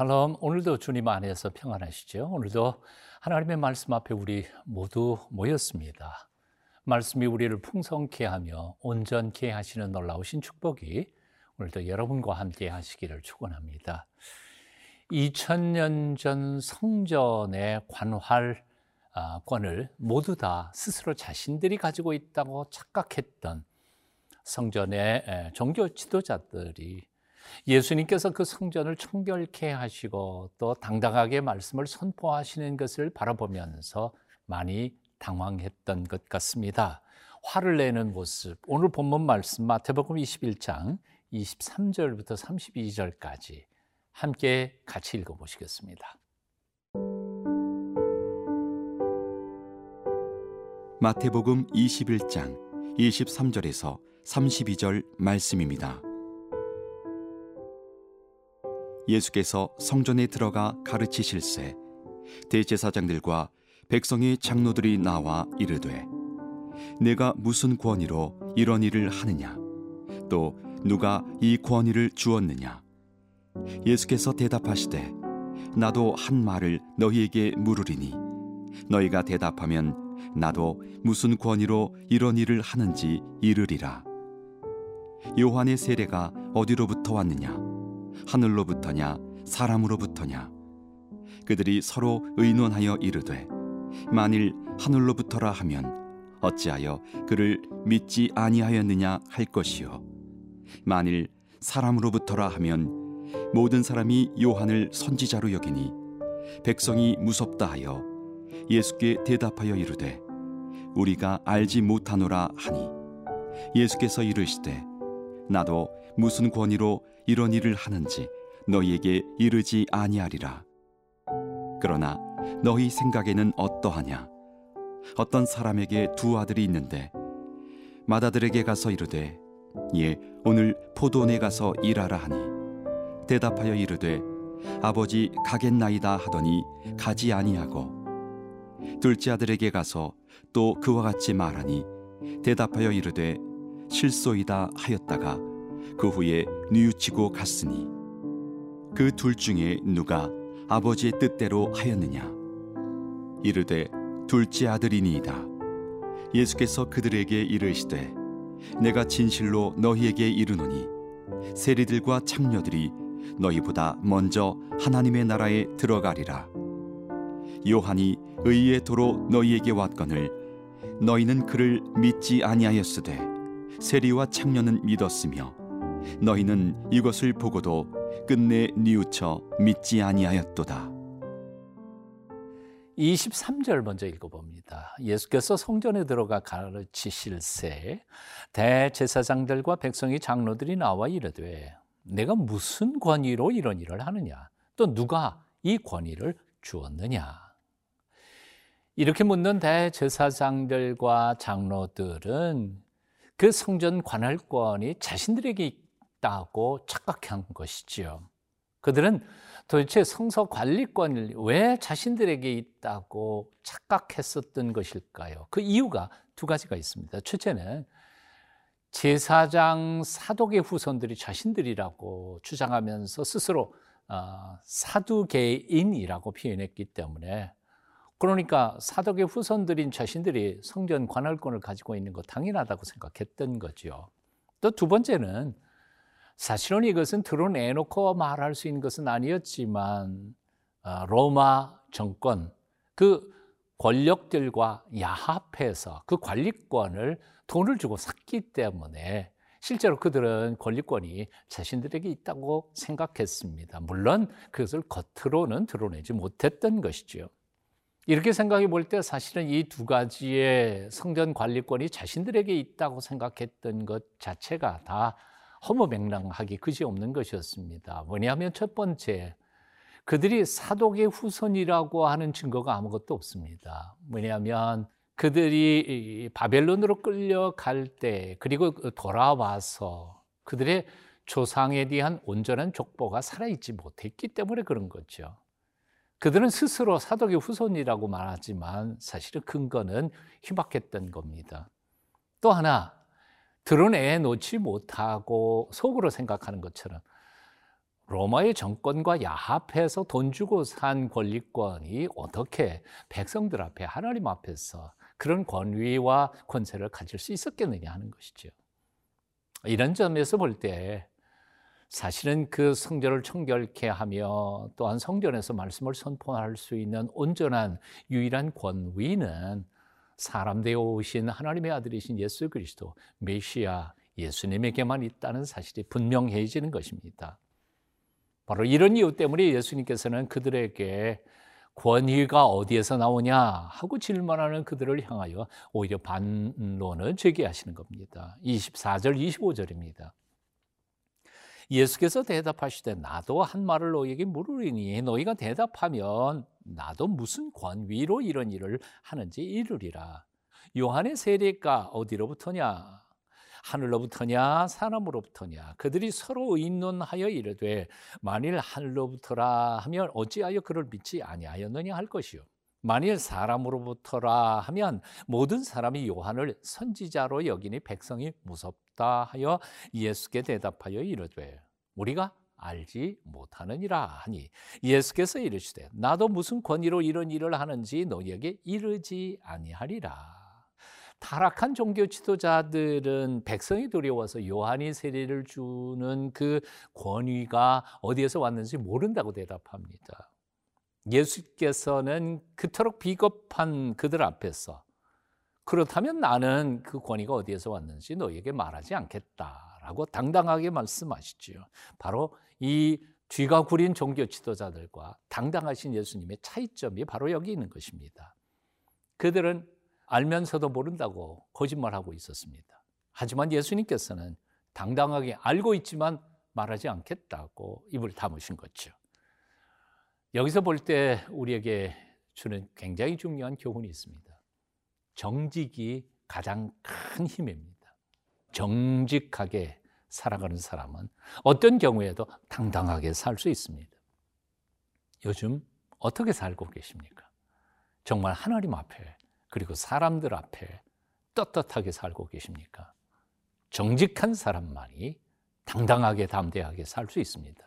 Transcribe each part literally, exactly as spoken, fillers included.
샬롬, 오늘도 주님 안에서 평안하시죠? 오늘도 하나님의 말씀 앞에 우리 모두 모였습니다. 말씀이 우리를 풍성케 하며 온전케 하시는 놀라우신 축복이 오늘도 여러분과 함께 하시기를 축원합니다. 이천 년 전 성전의 관할권을 모두 다 스스로 자신들이 가지고 있다고 착각했던 성전의 종교 지도자들이 예수님께서 그 성전을 청결케 하시고 또 당당하게 말씀을 선포하시는 것을 바라보면서 많이 당황했던 것 같습니다. 화를 내는 모습, 오늘 본문 말씀 마태복음 이십일 장 이십삼 절부터 삼십이 절까지 함께 같이 읽어보시겠습니다. 마태복음 이십일 장 이십삼 절에서 삼십이 절 말씀입니다. 예수께서 성전에 들어가 가르치실새 대제사장들과 백성의 장로들이 나와 이르되 내가 무슨 권위로 이런 일을 하느냐, 또 누가 이 권위를 주었느냐. 예수께서 대답하시되 나도 한 말을 너희에게 물으리니 너희가 대답하면 나도 무슨 권위로 이런 일을 하는지 이르리라. 요한의 세례가 어디로부터 왔느냐, 하늘로부터냐 사람으로부터냐. 그들이 서로 의논하여 이르되 만일 하늘로부터라 하면 어찌하여 그를 믿지 아니하였느냐 할 것이요, 만일 사람으로부터라 하면 모든 사람이 요한을 선지자로 여기니 백성이 무섭다 하여 예수께 대답하여 이르되 우리가 알지 못하노라 하니, 예수께서 이르시되 나도 무슨 권위로 이런 일을 하는지 너희에게 이르지 아니하리라. 그러나 너희 생각에는 어떠하냐, 어떤 사람에게 두 아들이 있는데 맏아들에게 가서 이르되 예, 오늘 포도원에 가서 일하라 하니, 대답하여 이르되 아버지 가겠나이다 하더니 가지 아니하고, 둘째 아들에게 가서 또 그와 같이 말하니 대답하여 이르되 실소이다 하였다가 그 후에 뉘우치고 갔으니, 그 둘 중에 누가 아버지의 뜻대로 하였느냐. 이르되 둘째 아들이니이다. 예수께서 그들에게 이르시되 내가 진실로 너희에게 이르노니 세리들과 창녀들이 너희보다 먼저 하나님의 나라에 들어가리라. 요한이 의의 도로 너희에게 왔거늘 너희는 그를 믿지 아니하였으되 세리와 창녀는 믿었으며 너희는 이것을 보고도 끝내 뉘우쳐 믿지 아니하였도다. 이십삼 절 먼저 읽어봅니다. 예수께서 성전에 들어가 가르치실새 대제사장들과 백성의 장로들이 나와 이르되 내가 무슨 권위로 이런 일을 하느냐, 또 누가 이 권위를 주었느냐. 이렇게 묻는 대제사장들과 장로들은 그 성전 관할권이 자신들에게 있다고 착각한 것이지요. 그들은 도대체 성서 관리권이 왜 자신들에게 있다고 착각했었던 것일까요? 그 이유가 두 가지가 있습니다. 첫째는 제사장 사독의 후손들이 자신들이라고 주장하면서 스스로 사두개인이라고 표현했기 때문에, 그러니까 사독의 후손들인 자신들이 성전 관할권을 가지고 있는 거 당연하다고 생각했던 거죠. 또 두 번째는 사실은 이것은 드러내놓고 말할 수 있는 것은 아니었지만 로마 정권, 그 권력들과 야합해서 그 관리권을 돈을 주고 샀기 때문에 실제로 그들은 권리권이 자신들에게 있다고 생각했습니다. 물론 그것을 겉으로는 드러내지 못했던 것이죠. 이렇게 생각해 볼 때 사실은 이 두 가지의 성전 관리권이 자신들에게 있다고 생각했던 것 자체가 다 허무맹랑하기 그지없는 것이었습니다. 왜냐하면 첫 번째, 그들이 사독의 후손이라고 하는 증거가 아무것도 없습니다. 왜냐하면 그들이 바벨론으로 끌려갈 때, 그리고 돌아와서 그들의 조상에 대한 온전한 족보가 살아있지 못했기 때문에 그런 거죠. 그들은 스스로 사독의 후손이라고 말하지만 사실은 근거는 희박했던 겁니다. 또 하나, 드러내놓지 못하고 속으로 생각하는 것처럼 로마의 정권과 야합해서 돈 주고 산 권리권이 어떻게 백성들 앞에, 하나님 앞에서 그런 권위와 권세를 가질 수 있었겠느냐 하는 것이죠. 이런 점에서 볼 때 사실은 그 성전을 청결케 하며 또한 성전에서 말씀을 선포할 수 있는 온전한 유일한 권위는 사람 되어 오신 하나님의 아들이신 예수 그리스도 메시아 예수님에게만 있다는 사실이 분명해지는 것입니다. 바로 이런 이유 때문에 예수님께서는 그들에게 권위가 어디에서 나오냐 하고 질문하는 그들을 향하여 오히려 반론을 제기하시는 겁니다. 이십사 절 이십오 절입니다. 예수께서 대답하시되 나도 한 말을 너희에게 물으리니 너희가 대답하면 나도 무슨 권위로 이런 일을 하는지 이르리라. 요한의 세례가 어디로부터냐? 하늘로부터냐 사람으로부터냐? 그들이 서로 의논하여 이르되 만일 하늘로부터라 하면 어찌하여 그를 믿지 아니하였느냐 할 것이요, 만일 사람으로부터라 하면 모든 사람이 요한을 선지자로 여기니 백성이 무섭다 하여 예수께 대답하여 이르되 우리가 알지 못하느니라 하니, 예수께서 이르시되 나도 무슨 권위로 이런 일을 하는지 너희에게 이르지 아니하리라. 타락한 종교 지도자들은 백성이 두려워서 요한이 세례를 주는 그 권위가 어디에서 왔는지 모른다고 대답합니다. 예수께서는 그토록 비겁한 그들 앞에서 그렇다면 나는 그 권위가 어디에서 왔는지 너에게 말하지 않겠다라고 당당하게 말씀하시지요. 바로 이 쥐가 구린 종교 지도자들과 당당하신 예수님의 차이점이 바로 여기 있는 것입니다. 그들은 알면서도 모른다고 거짓말하고 있었습니다. 하지만 예수님께서는 당당하게 알고 있지만 말하지 않겠다고 입을 다무신 거죠. 여기서 볼 때 우리에게 주는 굉장히 중요한 교훈이 있습니다. 정직이 가장 큰 힘입니다. 정직하게 살아가는 사람은 어떤 경우에도 당당하게 살 수 있습니다. 요즘 어떻게 살고 계십니까? 정말 하나님 앞에 그리고 사람들 앞에 떳떳하게 살고 계십니까? 정직한 사람만이 당당하게 담대하게 살 수 있습니다.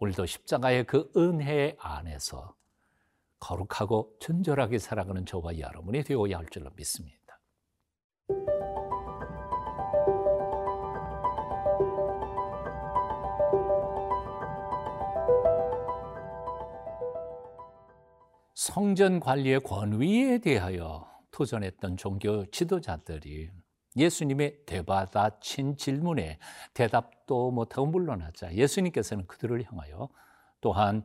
오늘도 십자가의 그 은혜 안에서 거룩하고 순결하게 살아가는 저와 여러분이 되어야 할 줄로 믿습니다. 성전 관리의 권위에 대하여 토전했던 종교 지도자들이 예수님의 되받아친 질문에 대답도 못하고 물러나자 예수님께서는 그들을 향하여 또한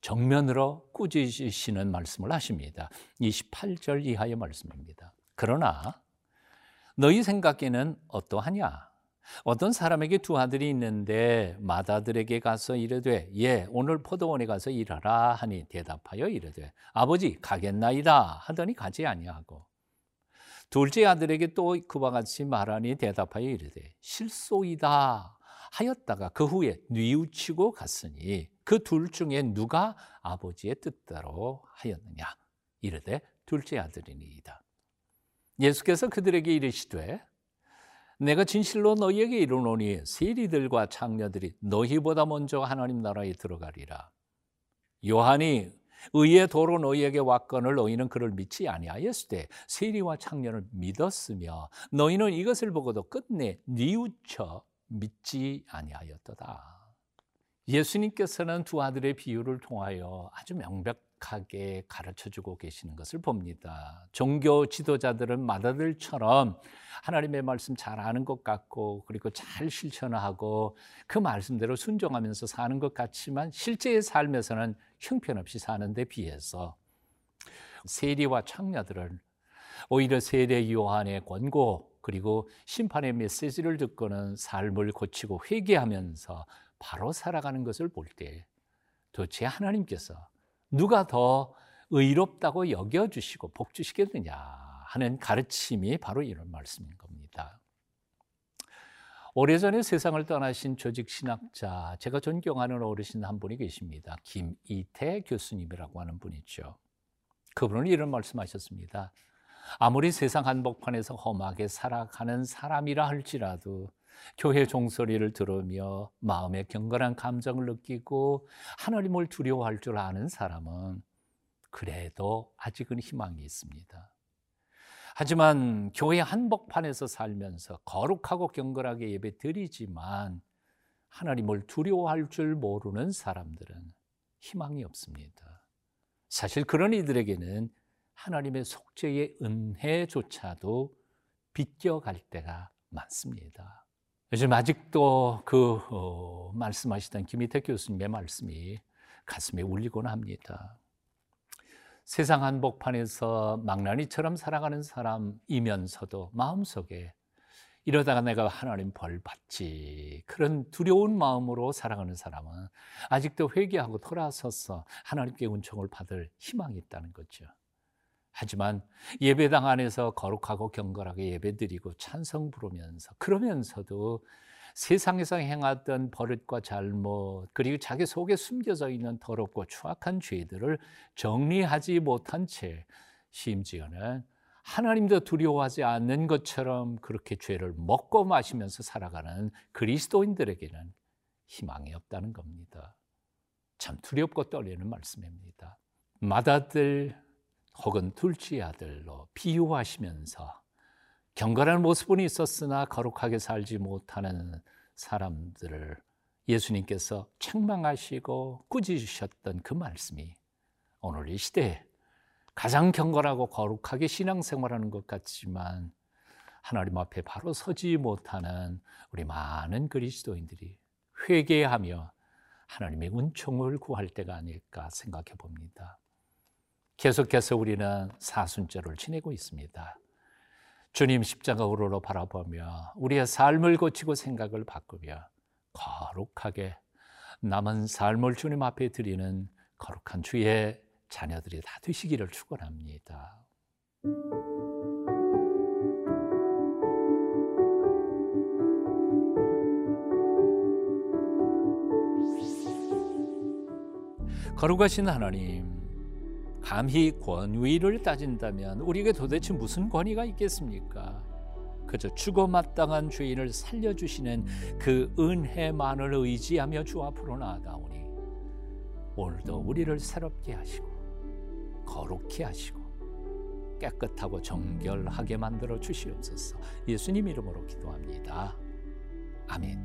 정면으로 꾸짖으시는 말씀을 하십니다. 이십팔 절 이하의 말씀입니다. 그러나 너희 생각에는 어떠하냐? 어떤 사람에게 두 아들이 있는데 맏아들에게 가서 이르되 예 오늘 포도원에 가서 일하라 하니 대답하여 이르되 아버지 가겠나이다 하더니 가지 아니하고, 둘째 아들에게 또 그와 같이 말하니 대답하여 이르되 실소이다 하였다가 그 후에 뉘우치고 갔으니 그 둘 중에 누가 아버지의 뜻대로 하였느냐? 이르되 둘째 아들이니이다. 예수께서 그들에게 이르시되 내가 진실로 너희에게 이르노니 세리들과 창녀들이 너희보다 먼저 하나님 나라에 들어가리라. 요한이 의의 도로 너희에게 왔거늘 너희는 그를 믿지 아니하였을 때 세리와 창녀를 믿었으며 너희는 이것을 보고도 끝내 뉘우쳐 믿지 아니하였도다. 예수님께서는 두 아들의 비유를 통하여 아주 명백하게 가르쳐주고 계시는 것을 봅니다. 종교 지도자들은 맏아들처럼 하나님의 말씀 잘 아는 것 같고 그리고 잘 실천하고 그 말씀대로 순종하면서 사는 것 같지만 실제의 삶에서는 형편없이 사는 데 비해서 세리와 창녀들은 오히려 세례 요한의 권고 그리고 심판의 메시지를 듣고는 삶을 고치고 회개하면서 바로 살아가는 것을 볼 때 도대체 하나님께서 누가 더 의롭다고 여겨주시고 복주시겠느냐 하는 가르침이 바로 이런 말씀인 겁니다. 오래전에 세상을 떠나신 조직신학자, 제가 존경하는 어르신 한 분이 계십니다. 김이태 교수님이라고 하는 분이죠. 그분은 이런 말씀하셨습니다. 아무리 세상 한복판에서 험하게 살아가는 사람이라 할지라도 교회 종소리를 들으며 마음의 경건한 감정을 느끼고 하나님을 두려워할 줄 아는 사람은 그래도 아직은 희망이 있습니다. 하지만 교회 한복판에서 살면서 거룩하고 경건하게 예배 드리지만 하나님을 두려워할 줄 모르는 사람들은 희망이 없습니다. 사실 그런 이들에게는 하나님의 속죄의 은혜조차도 비껴갈 때가 많습니다. 요즘 아직도 그 어, 말씀하시던 김희태 교수님의 말씀이 가슴에 울리곤 합니다. 세상 한복판에서 망나니처럼 살아가는 사람이면서도 마음속에 이러다가 내가 하나님 벌 받지, 그런 두려운 마음으로 살아가는 사람은 아직도 회개하고 돌아서서 하나님께 은총을 받을 희망이 있다는 거죠. 하지만 예배당 안에서 거룩하고 경건하게 예배드리고 찬송 부르면서, 그러면서도 세상에서 행하던 버릇과 잘못, 그리고 자기 속에 숨겨져 있는 더럽고 추악한 죄들을 정리하지 못한 채, 심지어는 하나님도 두려워하지 않는 것처럼 그렇게 죄를 먹고 마시면서 살아가는 그리스도인들에게는 희망이 없다는 겁니다. 참 두렵고 떨리는 말씀입니다. 맏아들 혹은 둘째 아들로 비유하시면서 경건한 모습은 있었으나 거룩하게 살지 못하는 사람들을 예수님께서 책망하시고 꾸짖으셨던 그 말씀이 오늘 이 시대에 가장 경건하고 거룩하게 신앙생활하는 것 같지만 하나님 앞에 바로 서지 못하는 우리 많은 그리스도인들이 회개하며 하나님의 은총을 구할 때가 아닐까 생각해 봅니다. 계속해서 우리는 사순절을 지내고 있습니다. 주님 십자가 우러러 바라보며 우리의 삶을 고치고 생각을 바꾸며 거룩하게 남은 삶을 주님 앞에 드리는 거룩한 주의 자녀들이 다 되시기를 축원합니다. 거룩하신 하나님, 감히 권위를 따진다면 우리에게 도대체 무슨 권위가 있겠습니까? 그저 죽어마땅한 죄인을 살려주시는 그 은혜만을 의지하며 주 앞으로 나아가오니 오늘도 우리를 새롭게 하시고 거룩히 하시고 깨끗하고 정결하게 만들어 주시옵소서. 예수님 이름으로 기도합니다. 아멘.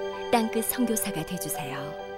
땅끝 선교사가 되어주세요.